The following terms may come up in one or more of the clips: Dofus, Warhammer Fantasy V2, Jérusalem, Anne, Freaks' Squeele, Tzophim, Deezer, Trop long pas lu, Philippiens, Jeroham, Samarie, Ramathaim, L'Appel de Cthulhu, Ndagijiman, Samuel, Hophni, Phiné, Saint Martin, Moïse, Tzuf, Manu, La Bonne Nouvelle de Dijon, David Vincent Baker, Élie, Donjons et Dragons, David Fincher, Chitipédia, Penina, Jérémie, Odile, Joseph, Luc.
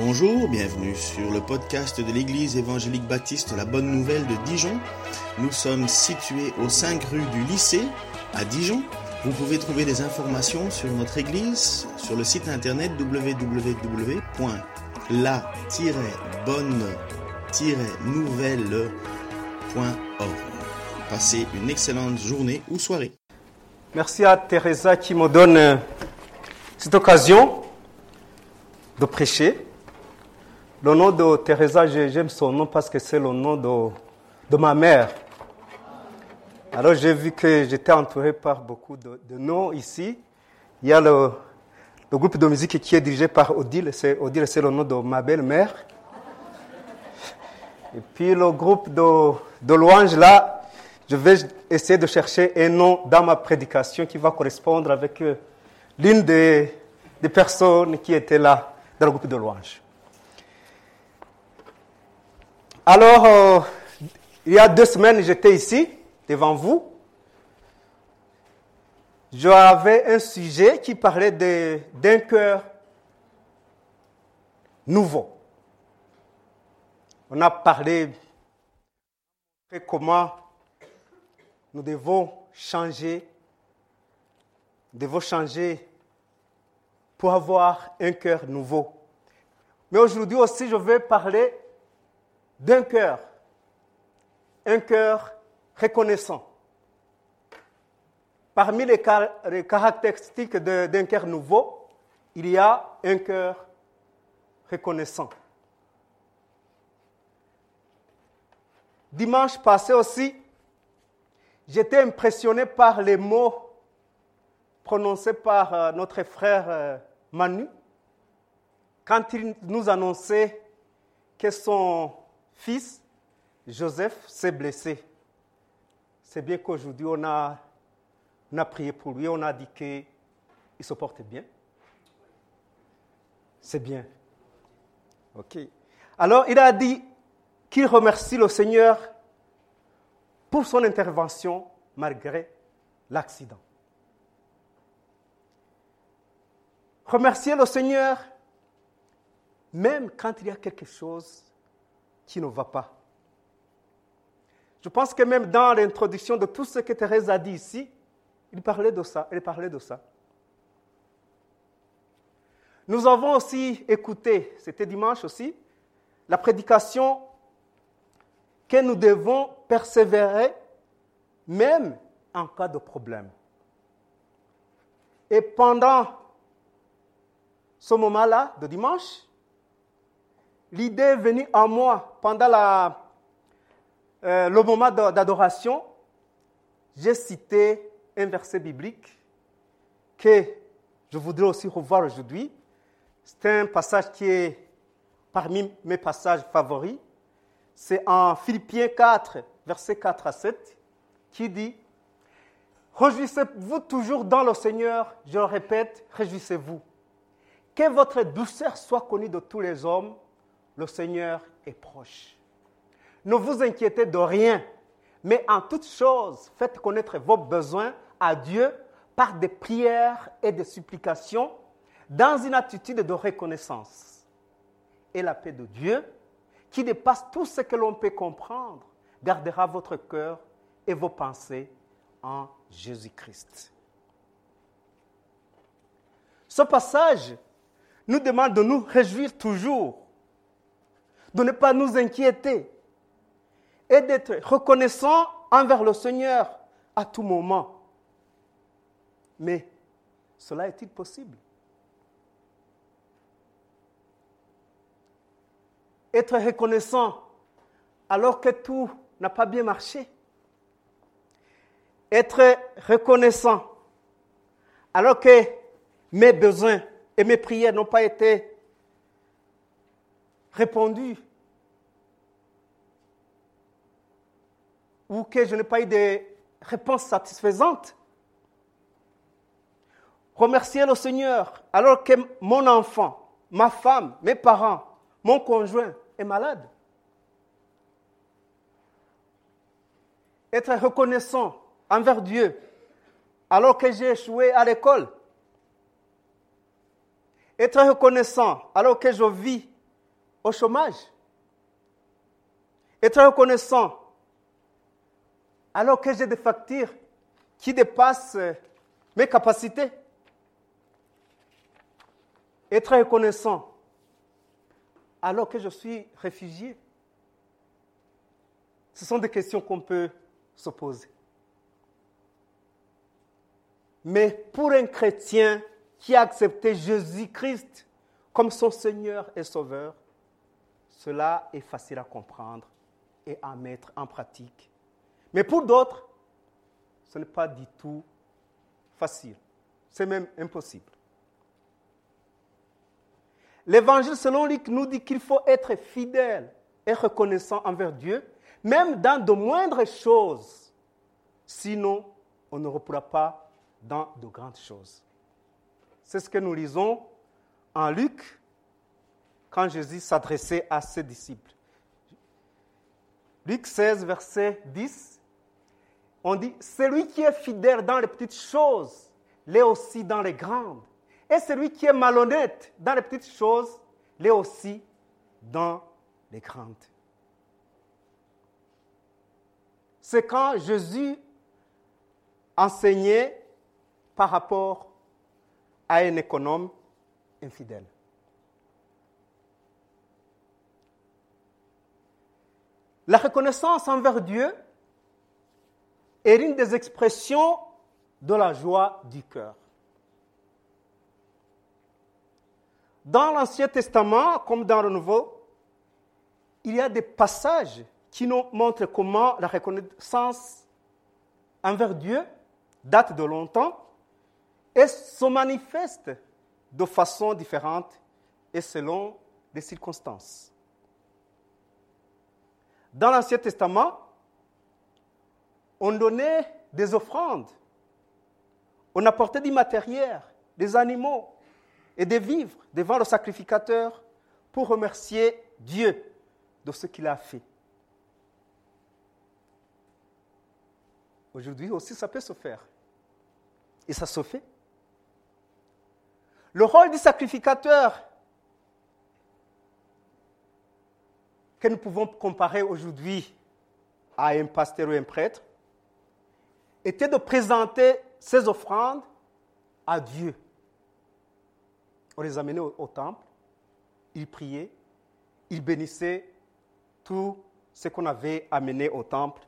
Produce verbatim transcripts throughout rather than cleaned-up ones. Bonjour, bienvenue sur le podcast de l'église évangélique baptiste La Bonne Nouvelle de Dijon. Nous sommes situés aux cinq rues du lycée à Dijon. Vous pouvez trouver des informations sur notre église sur le site internet double vé double vé double vé point la bonne nouvelle point org. Passez une excellente journée ou soirée. Merci à Teresa qui me donne cette occasion de prêcher. Le nom de Teresa, j'aime son nom parce que c'est le nom de, de ma mère. Alors j'ai vu que j'étais entouré par beaucoup de, de noms ici. Il y a le, le groupe de musique qui est dirigé par Odile. C'est, Odile, c'est le nom de ma belle-mère. Et puis le groupe de, de louanges, là, je vais essayer de chercher un nom dans ma prédication qui va correspondre avec l'une des, des personnes qui étaient là dans le groupe de louanges. Alors, euh, il y a deux semaines, j'étais ici, devant vous. J'avais un sujet qui parlait de, d'un cœur nouveau. On a parlé de comment nous devons changer, nous devons changer pour avoir un cœur nouveau. Mais aujourd'hui aussi, je vais parler d'un cœur, un cœur reconnaissant. Parmi les, car- les caractéristiques de, d'un cœur nouveau, il y a un cœur reconnaissant. Dimanche passé aussi, j'étais impressionné par les mots prononcés par notre frère Manu quand il nous annonçait que son fils, Joseph, s'est blessé. C'est bien qu'aujourd'hui, on a, on a prié pour lui, on a dit qu'il se porte bien. C'est bien. OK. Alors, il a dit qu'il remercie le Seigneur pour son intervention malgré l'accident. Remercier le Seigneur même quand il y a quelque chose qui ne va pas. Je pense que même dans l'introduction de tout ce que Thérèse a dit ici, il parlait de ça, elle parlait de ça. Nous avons aussi écouté, c'était dimanche aussi, la prédication que nous devons persévérer même en cas de problème. Et pendant ce moment-là de dimanche, l'idée est venue à moi pendant la, euh, le moment d'adoration. J'ai cité un verset biblique que je voudrais aussi revoir aujourd'hui. C'est un passage qui est parmi mes passages favoris. C'est en Philippiens quatre, versets quatre à sept, qui dit « Réjouissez-vous toujours dans le Seigneur, je le répète, réjouissez-vous. Que votre douceur soit connue de tous les hommes, le Seigneur est proche. Ne vous inquiétez de rien, mais en toute chose, faites connaître vos besoins à Dieu par des prières et des supplications dans une attitude de reconnaissance. Et la paix de Dieu, qui dépasse tout ce que l'on peut comprendre, gardera votre cœur et vos pensées en Jésus-Christ. » Ce passage nous demande de nous réjouir toujours, de ne pas nous inquiéter et d'être reconnaissant envers le Seigneur à tout moment. Mais cela est-il possible? Être reconnaissant alors que tout n'a pas bien marché. Être reconnaissant alors que mes besoins et mes prières n'ont pas été répondu ou que je n'ai pas eu de réponse satisfaisante. Remercier le Seigneur alors que mon enfant, ma femme, mes parents, mon conjoint est malade. Être reconnaissant envers Dieu alors que j'ai échoué à l'école. Être reconnaissant alors que je vis au chômage, être reconnaissant alors que j'ai des factures qui dépassent mes capacités. Être reconnaissant alors que je suis réfugié. Ce sont des questions qu'on peut se poser. Mais pour un chrétien qui a accepté Jésus-Christ comme son Seigneur et Sauveur, cela est facile à comprendre et à mettre en pratique. Mais pour d'autres, ce n'est pas du tout facile. C'est même impossible. L'évangile selon Luc nous dit qu'il faut être fidèle et reconnaissant envers Dieu, même dans de moindres choses. Sinon, on ne reprendra pas dans de grandes choses. C'est ce que nous lisons en Luc, quand Jésus s'adressait à ses disciples. Luc seize, verset dix, on dit « Celui qui est fidèle dans les petites choses, l'est aussi dans les grandes. Et celui qui est malhonnête dans les petites choses, l'est aussi dans les grandes. » C'est quand Jésus enseignait par rapport à un économe infidèle. La reconnaissance envers Dieu est l'une des expressions de la joie du cœur. Dans l'Ancien Testament, comme dans le Nouveau, il y a des passages qui nous montrent comment la reconnaissance envers Dieu date de longtemps et se manifeste de façon différente et selon les circonstances. Dans l'Ancien Testament, on donnait des offrandes, on apportait du matériel, des animaux et des vivres devant le sacrificateur pour remercier Dieu de ce qu'il a fait. Aujourd'hui aussi, ça peut se faire. Et ça se fait. Le rôle du sacrificateur que nous pouvons comparer aujourd'hui à un pasteur ou un prêtre était de présenter ses offrandes à Dieu. On les amenait au, au temple, ils priaient, ils bénissaient tout ce qu'on avait amené au temple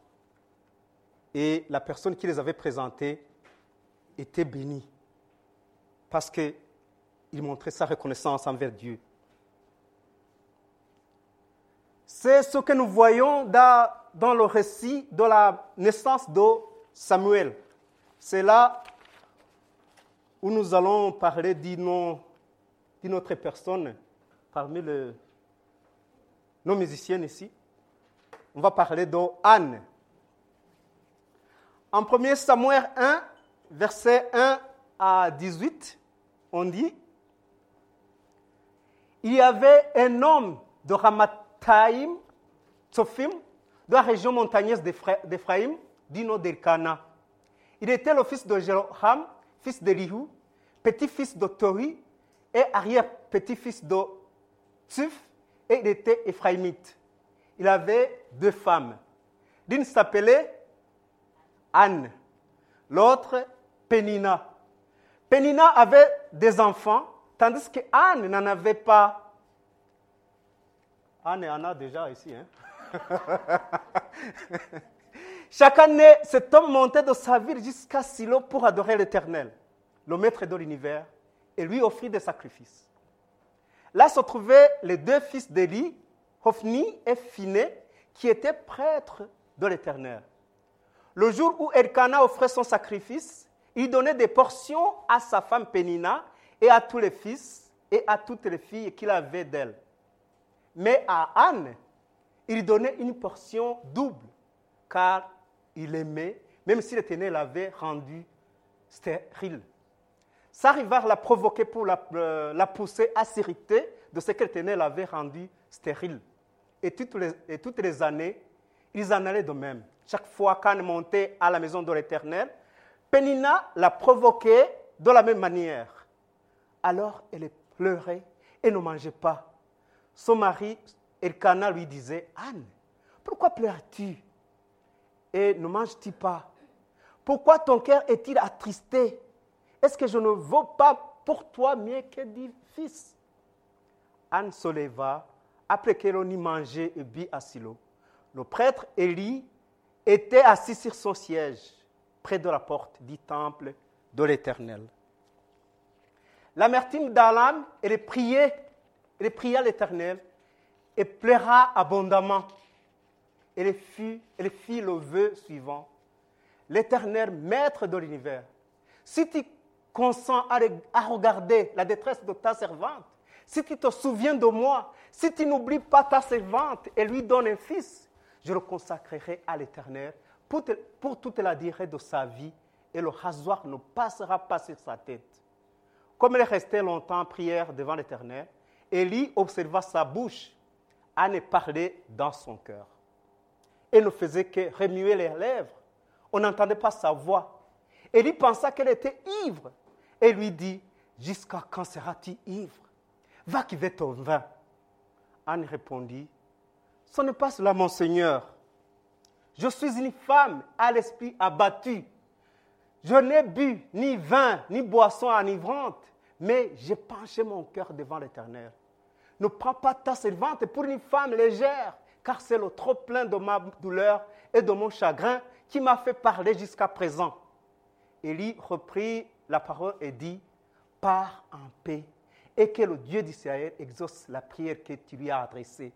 et la personne qui les avait présentées était bénie parce que il montrait sa reconnaissance envers Dieu. C'est ce que nous voyons dans, dans le récit de la naissance de Samuel. C'est là où nous allons parler d'une autre personne parmi le, nos musiciennes ici. On va parler de Anne. En premier Samuel un, versets un à dix-huit, on dit « Il y avait un homme de Ramathaim, Tzophim, de la région montagneuse d'Éphraïm, du nom d'Elkana. Il était le fils de Jeroham, fils de Rihou, petit-fils de Tori et arrière-petit-fils de Tzuf, et il était éphraïmite. Il avait deux femmes. L'une s'appelait Anne, l'autre Penina. Penina avait des enfants, tandis que Anne n'en avait pas. Anne et Anna déjà ici. Hein? Chaque année, cet homme montait de sa ville jusqu'à Silo pour adorer l'Éternel, le maître de l'univers, et lui offrit des sacrifices. Là se trouvaient les deux fils d'Élie, Hophni et Phiné, qui étaient prêtres de l'Éternel. Le jour où Elkana offrait son sacrifice, il donnait des portions à sa femme Penina, et à tous les fils et à toutes les filles qu'il avait d'elle. Mais à Anne, il donnait une portion double, car il aimait, même si l'Éternel l'avait rendue stérile. Sa rivale l'a provoquée pour la, euh, la pousser à s'irriter de ce que l'Éternel l'avait rendue stérile. Et toutes, les, et toutes les années, ils en allaient de même. Chaque fois qu'Anne montait à la maison de l'Éternel, Penina la provoquait de la même manière. Alors elle pleurait et ne mangeait pas. Son mari Elkana lui disait, « Anne, pourquoi pleures-tu et ne manges-tu pas? Pourquoi ton cœur est-il attristé? Est-ce que je ne vaux pas pour toi mieux que dix fils ?» Anne se leva, après que l'on y mangeait et but à Silo. Le prêtre Élie était assis sur son siège, près de la porte du temple de l'Éternel. L'amertume d'Alan, elle priait, elle pria l'Éternel et pleura abondamment. Elle fit, elle fit le vœu suivant. L'Éternel, maître de l'univers, si tu consens à regarder la détresse de ta servante, si tu te souviens de moi, si tu n'oublies pas ta servante et lui donnes un fils, je le consacrerai à l'Éternel pour, te, pour toute la durée de sa vie et le rasoir ne passera pas sur sa tête. Comme elle restait longtemps en prière devant l'Éternel, Élie observa sa bouche. Anne parlait dans son cœur. Elle ne faisait que remuer les lèvres. On n'entendait pas sa voix. Élie pensa qu'elle était ivre et lui dit, « Jusqu'à quand seras-tu ivre ? Va cuver ton vin. » Anne répondit, « Ce n'est pas cela, mon Seigneur. Je suis une femme à l'esprit abattu. Je n'ai bu ni vin, ni boisson enivrante, mais j'ai penché mon cœur devant l'Éternel. Ne prends pas ta servante pour une femme légère, car c'est le trop plein de ma douleur et de mon chagrin qui m'a fait parler jusqu'à présent. » Élie reprit la parole et dit, « Pars en paix. » Et que le Dieu d'Israël exauce la prière que tu lui as adressée. »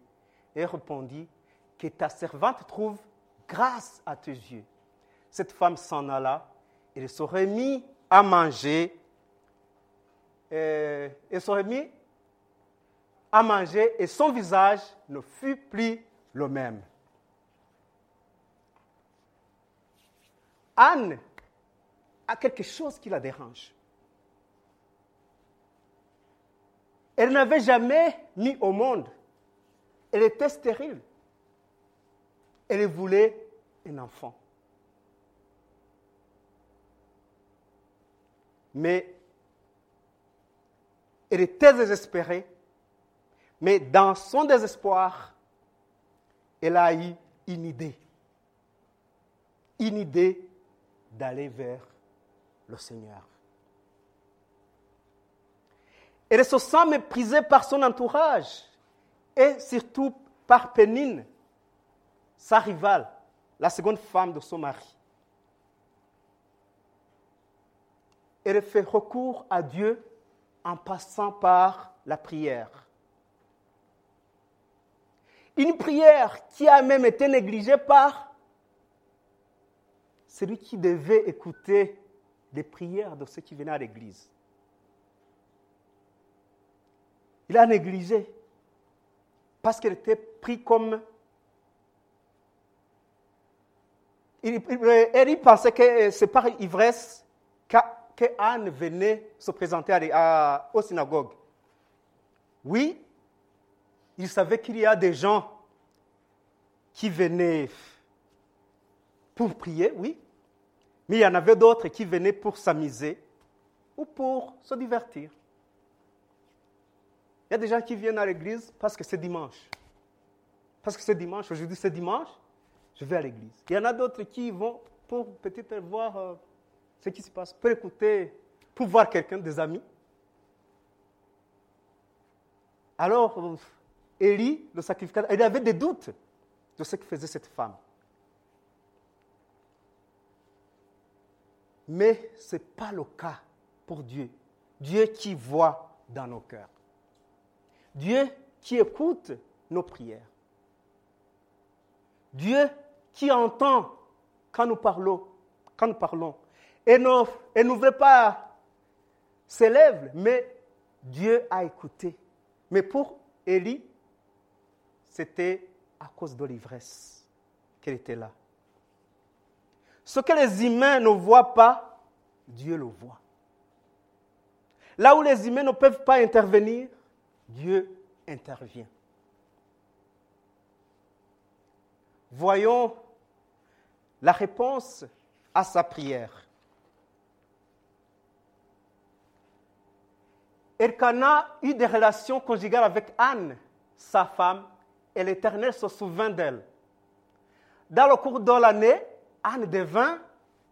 Et répondit, « Que ta servante trouve grâce à tes yeux. » Cette femme s'en alla, elle se remit à manger, et, elle se remit à manger, et son visage ne fut plus le même. Anne a quelque chose qui la dérange. Elle n'avait jamais mis au monde. Elle était stérile. Elle voulait un enfant. Mais elle était désespérée. Mais dans son désespoir, elle a eu une idée. Une idée d'aller vers le Seigneur. Elle se sent méprisée par son entourage et surtout par Penina, sa rivale, la seconde femme de son mari. Elle fait recours à Dieu en passant par la prière. Une prière qui a même été négligée par celui qui devait écouter les prières de ceux qui venaient à l'église. Il a négligé parce qu'il était pris comme... Il, il, il pensait que c'est par ivresse qu'Anne venait se présenter à, à, au synagogue. Oui, il savait qu'il y a des gens qui venaient pour prier, oui, mais il y en avait d'autres qui venaient pour s'amuser ou pour se divertir. Il y a des gens qui viennent à l'église parce que c'est dimanche. Parce que c'est dimanche, aujourd'hui c'est dimanche, je vais à l'église. Il y en a d'autres qui vont pour peut-être voir euh, ce qui se passe, pour écouter, pour voir quelqu'un, des amis. Alors, Élie, le sacrificateur, il avait des doutes de ce que faisait cette femme. Mais ce n'est pas le cas pour Dieu. Dieu qui voit dans nos cœurs. Dieu qui écoute nos prières. Dieu qui entend quand nous parlons. Quand nous parlons. Et, nos, et n'ouvre pas ses lèvres, mais Dieu a écouté. Mais pour Élie, c'était à cause de l'ivresse qu'elle était là. Ce que les humains ne voient pas, Dieu le voit. Là où les humains ne peuvent pas intervenir, Dieu intervient. Voyons la réponse à sa prière. Elkana eut des relations conjugales avec Anne, sa femme, et l'Éternel se souvint d'elle. Dans le cours de l'année, Anne devint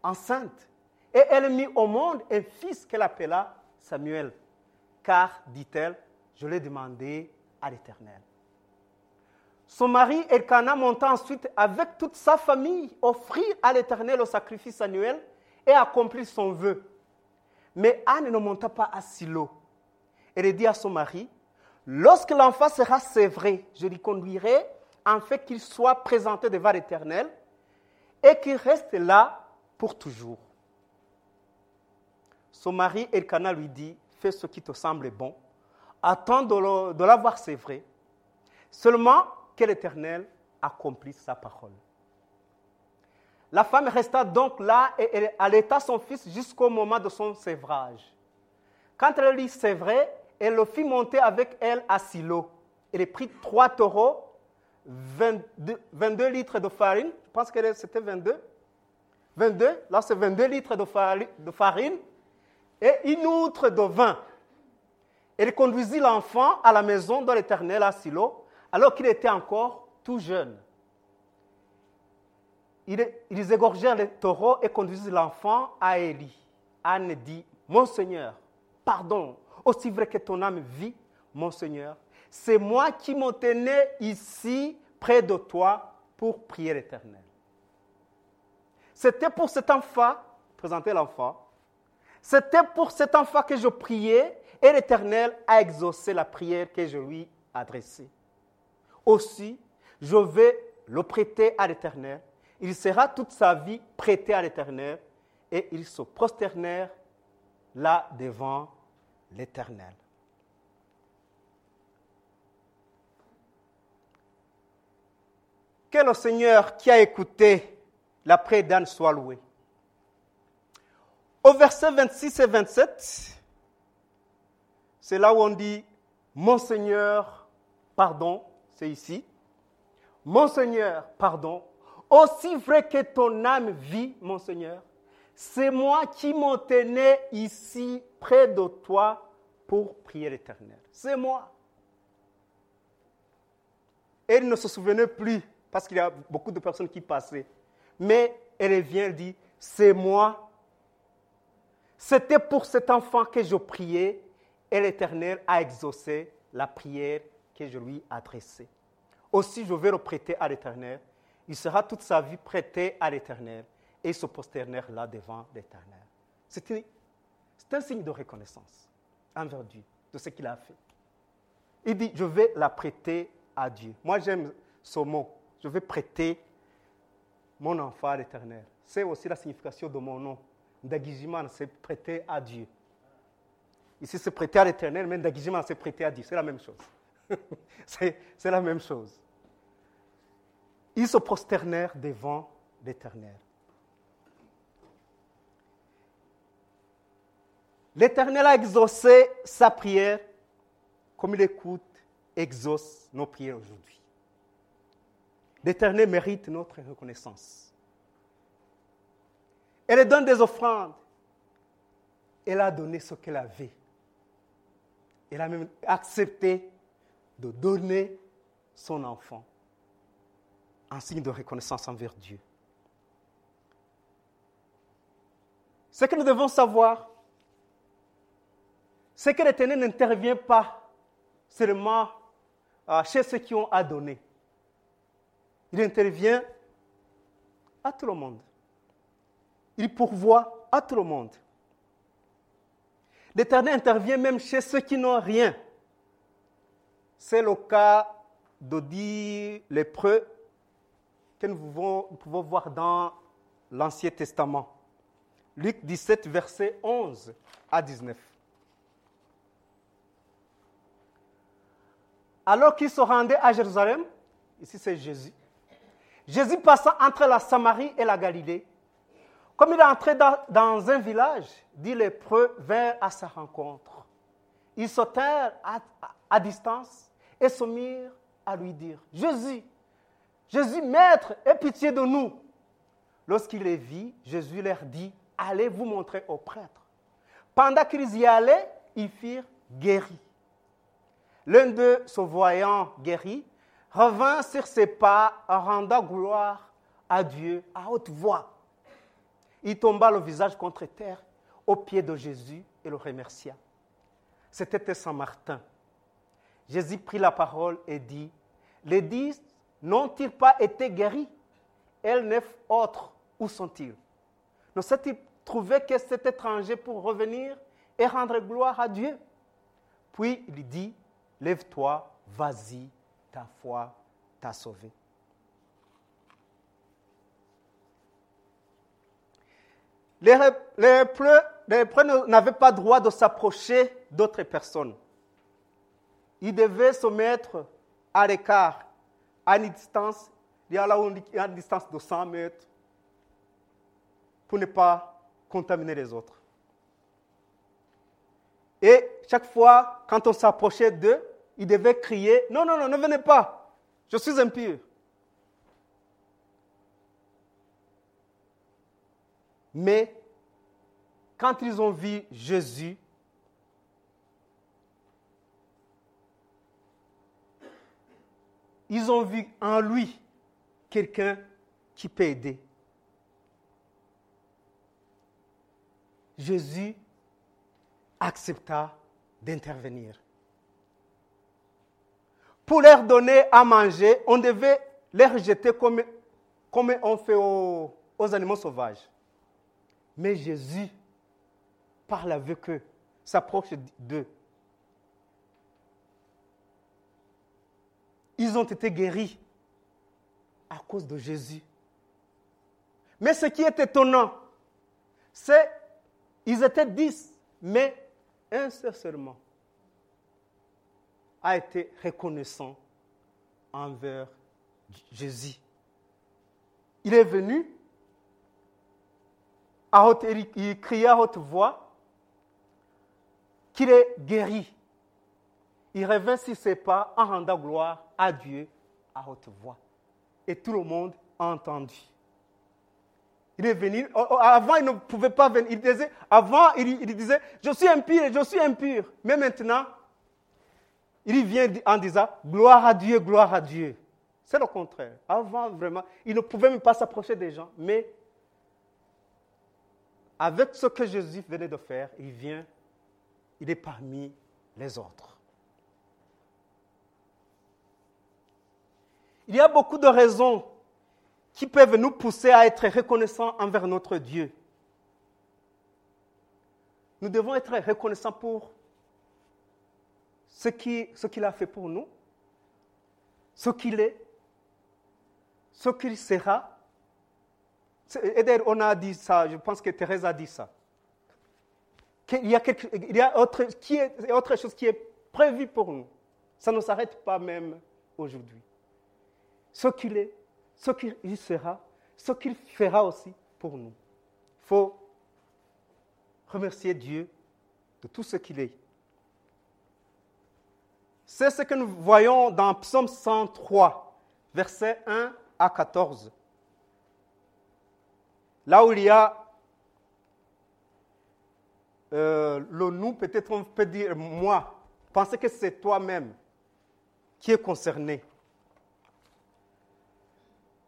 enceinte et elle mit au monde un fils qu'elle appela Samuel, car, dit-elle, je l'ai demandé à l'Éternel. Son mari Elkana monta ensuite avec toute sa famille, offrit à l'Éternel le sacrifice annuel et accomplit son vœu. Mais Anne ne monta pas à Silo. Elle dit à son mari, « Lorsque l'enfant sera sévré, je l'y conduirai en fait qu'il soit présenté devant l'Éternel et qu'il reste là pour toujours. » Son mari Elkana lui dit, « Fais ce qui te semble bon, attends de, le, de l'avoir sévré, seulement que l'Éternel accomplisse sa parole. » La femme resta donc là et elle allaita son fils jusqu'au moment de son sévrage. Quand elle lui sévrait, elle le fit monter avec elle à Silo. Elle prit trois taureaux, vingt-deux, vingt-deux litres de farine. Je pense que c'était vingt-deux. vingt-deux. Là, c'est vingt-deux litres de farine et une outre de vin. Elle conduisit l'enfant à la maison de l'Éternel à Silo, alors qu'il était encore tout jeune. Ils égorgèrent les taureaux et conduisirent l'enfant à Élie. Anne dit, « Mon Seigneur, pardon, aussi vrai que ton âme vit, mon Seigneur, c'est moi qui me tenais ici près de toi pour prier l'Éternel. » C'était pour cet enfant, présenter l'enfant, c'était pour cet enfant que je priais et l'Éternel a exaucé la prière que je lui adressais. Aussi, je vais le prêter à l'Éternel. Il sera toute sa vie prêté à l'Éternel et ils se prosternèrent là devant l'Éternel. Que le Seigneur qui a écouté la prière d'Anne soit loué. Au verset vingt-six et vingt-sept, c'est là où on dit « Mon Seigneur, pardon », c'est ici, « Mon Seigneur, pardon ». Aussi vrai que ton âme vit, mon Seigneur, c'est moi qui m'en tenais ici près de toi pour prier l'Éternel. C'est moi. Elle ne se souvenait plus parce qu'il y a beaucoup de personnes qui passaient. Mais elle vient et dit, c'est moi. C'était pour cet enfant que je priais et l'Éternel a exaucé la prière que je lui adressais. Aussi, je vais le prêter à l'Éternel. Il sera toute sa vie prêté à l'Éternel et il se prosternèrent là devant l'Éternel. C'est un, c'est un signe de reconnaissance envers Dieu, de ce qu'il a fait. Il dit, je vais la prêter à Dieu. Moi, j'aime ce mot. Je vais prêter mon enfant à l'Éternel. C'est aussi la signification de mon nom. Ndagijiman, c'est prêter à Dieu. Ici, c'est prêter à l'Éternel, mais Ndagijiman, c'est prêter à Dieu. C'est la même chose. c'est, c'est la même chose. Ils se prosternèrent devant l'Éternel. L'Éternel a exaucé sa prière, comme il écoute, exauce nos prières aujourd'hui. L'Éternel mérite notre reconnaissance. Elle donne des offrandes. Elle a donné ce qu'elle avait. Elle a même accepté de donner son enfant. Un signe de reconnaissance envers Dieu. Ce que nous devons savoir, c'est que l'Éternel n'intervient pas seulement chez ceux qui ont à donner. Il intervient à tout le monde. Il pourvoit à tout le monde. L'Éternel intervient même chez ceux qui n'ont rien. C'est le cas d'Odile, lépreux, que nous pouvons voir dans l'Ancien Testament. Luc dix-sept, versets onze à dix-neuf. Alors qu'il se rendait à Jérusalem, ici c'est Jésus, Jésus passa entre la Samarie et la Galilée. Comme il est entré dans, dans un village, dix lépreux vinrent à sa rencontre. Ils sautèrent à, à, à distance et se mirent à lui dire, « Jésus, Jésus, maître, aie pitié de nous. » Lorsqu'il les vit, Jésus leur dit, « Allez vous montrer aux prêtres. » Pendant qu'ils y allaient, ils firent guéris. L'un d'eux, se voyant guéri, revint sur ses pas en rendant gloire à Dieu à haute voix. Il tomba le visage contre terre aux pieds de Jésus et le remercia. C'était Saint Martin. Jésus prit la parole et dit, « Les dix n'ont-ils pas été guéris? Et neuf autres, où sont-ils? Ne s'est-il trouvé que cet étranger pour revenir et rendre gloire à Dieu? » Puis il dit, « Lève-toi, vas-y, ta foi t'a sauvé. » Les, les, les lépreux n'avaient pas droit de s'approcher d'autres personnes. Ils devaient se mettre à l'écart, à une distance, il y a là une distance de cent mètres, pour ne pas contaminer les autres. Et chaque fois, quand on s'approchait d'eux, ils devaient crier, « Non, non, non, ne venez pas, je suis impur. » Mais quand ils ont vu Jésus, ils ont vu en lui quelqu'un qui peut aider. Jésus accepta d'intervenir. Pour leur donner à manger, on devait les rejeter comme, comme on fait aux, aux animaux sauvages. Mais Jésus parle avec eux, s'approche d'eux. Ils ont été guéris à cause de Jésus. Mais ce qui est étonnant, c'est qu'ils étaient dix, mais un seul seulement a été reconnaissant envers Jésus. Il est venu, à haute, il cria à haute voix qu'il est guéri. Il revint sur ses pas en rendant gloire à Dieu à haute voix. Et tout le monde a entendu. Il est venu, avant il ne pouvait pas venir, il disait, avant il, il disait, je suis impur, je suis impur. Mais maintenant, il vient en disant, gloire à Dieu, gloire à Dieu. C'est le contraire. Avant vraiment, il ne pouvait même pas s'approcher des gens, mais avec ce que Jésus venait de faire, il vient, il est parmi les autres. Il y a beaucoup de raisons qui peuvent nous pousser à être reconnaissants envers notre Dieu. Nous devons être reconnaissants pour ce qui, ce qu'il a fait pour nous, ce qu'il est, ce qu'il sera. Et d'ailleurs, on a dit ça, je pense que Teresa a dit ça. Il y a, quelque, il y a autre, qui est, autre chose qui est prévue pour nous. Ça ne s'arrête pas même aujourd'hui. Ce qu'il est, ce qu'il sera, ce qu'il fera aussi pour nous. Il faut remercier Dieu de tout ce qu'il est. C'est ce que nous voyons dans Psaume cent trois, versets un à quatorze. Là où il y a euh, le nous, peut-être on peut dire moi. Pensez que c'est toi-même qui est concerné.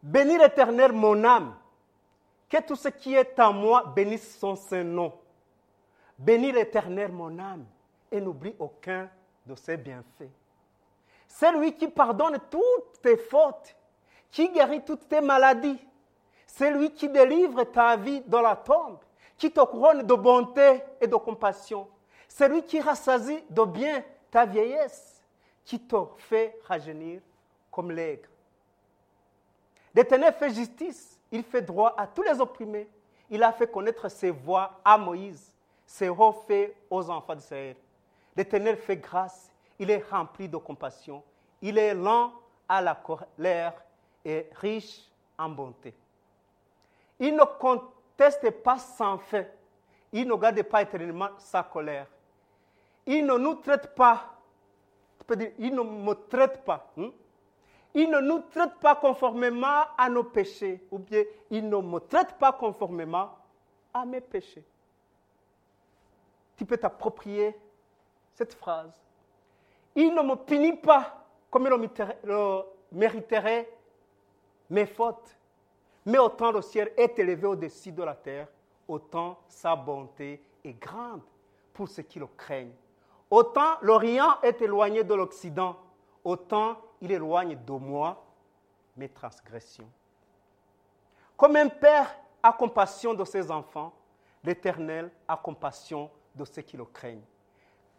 Bénis l'Éternel, mon âme, que tout ce qui est en moi bénisse son Saint-Nom. Bénis l'Éternel, mon âme, et n'oublie aucun de ses bienfaits. C'est lui qui pardonne toutes tes fautes, qui guérit toutes tes maladies. C'est lui qui délivre ta vie de la tombe, qui te couronne de bonté et de compassion. C'est lui qui rassasie de bien ta vieillesse, qui te fait rajeunir comme l'aigle. L'Éternel fait justice, il fait droit à tous les opprimés. Il a fait connaître ses voies à Moïse, ses faits aux enfants d'Israël. L'Éternel fait grâce, il est rempli de compassion. Il est lent à la colère et riche en bonté. Il ne conteste pas sans fait. Il ne garde pas éternellement sa colère. Il ne nous traite pas, tu peux dire, il ne me traite pas, hein? Il ne nous traite pas conformément à nos péchés, ou bien il ne me traite pas conformément à mes péchés. Tu peux t'approprier cette phrase. Il ne me punit pas comme le, le, mériterais mes fautes. Mais autant le ciel est élevé au-dessus de la terre, autant sa bonté est grande pour ceux qui le craignent. Autant l'Orient est éloigné de l'Occident, autant il éloigne de moi mes transgressions. Comme un père a compassion de ses enfants, l'Éternel a compassion de ceux qui le craignent.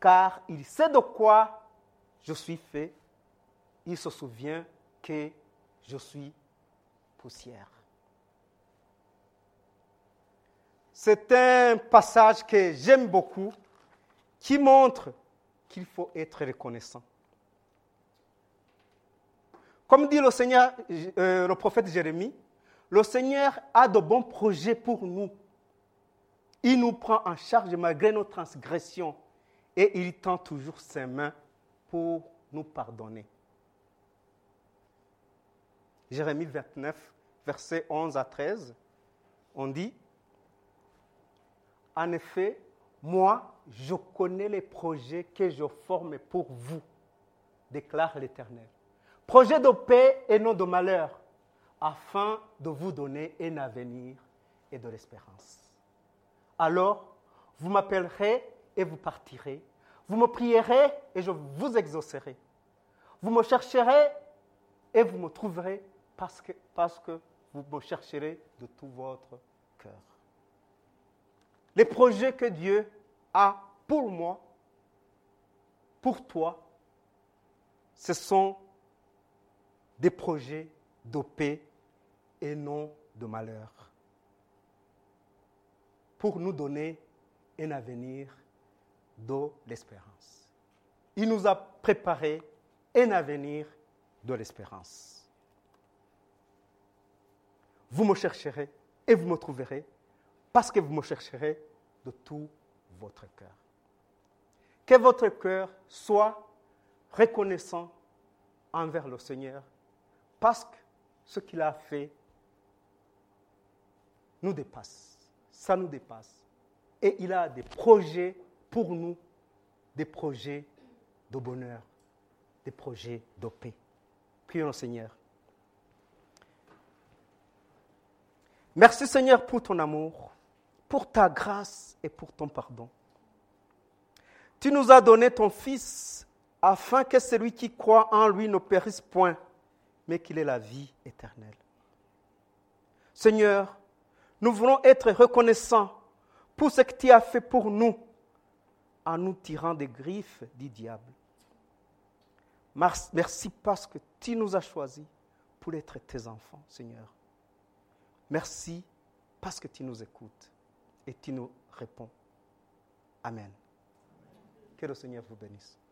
Car il sait de quoi je suis fait, il se souvient que je suis poussière. C'est un passage que j'aime beaucoup, qui montre qu'il faut être reconnaissant. Comme dit le Seigneur, euh, le prophète Jérémie, le Seigneur a de bons projets pour nous. Il nous prend en charge malgré nos transgressions et il tend toujours ses mains pour nous pardonner. Jérémie vingt-neuf, versets onze à treize, on dit « En effet, moi, je connais les projets que je forme pour vous, déclare l'Éternel. Projet de paix et non de malheur, afin de vous donner un avenir et de l'espérance. Alors, vous m'appellerez et vous partirez. Vous me prierez et je vous exaucerai. Vous me chercherez et vous me trouverez parce que, parce que vous me chercherez de tout votre cœur. » Les projets que Dieu a pour moi, pour toi, ce sont des projets de paix et non de malheur, pour nous donner un avenir de l'espérance. Il nous a préparé un avenir de l'espérance. Vous me chercherez et vous me trouverez, parce que vous me chercherez de tout votre cœur. Que votre cœur soit reconnaissant envers le Seigneur, parce que ce qu'il a fait nous dépasse, ça nous dépasse. Et il a des projets pour nous, des projets de bonheur, des projets de paix. Prions le Seigneur. Merci Seigneur pour ton amour, pour ta grâce et pour ton pardon. Tu nous as donné ton Fils afin que celui qui croit en lui ne périsse point, mais qu'il ait la vie éternelle. Seigneur, nous voulons être reconnaissants pour ce que tu as fait pour nous en nous tirant des griffes du diable. Merci parce que tu nous as choisis pour être tes enfants, Seigneur. Merci parce que tu nous écoutes. Et tu nous réponds. Amen. Que le Seigneur vous bénisse.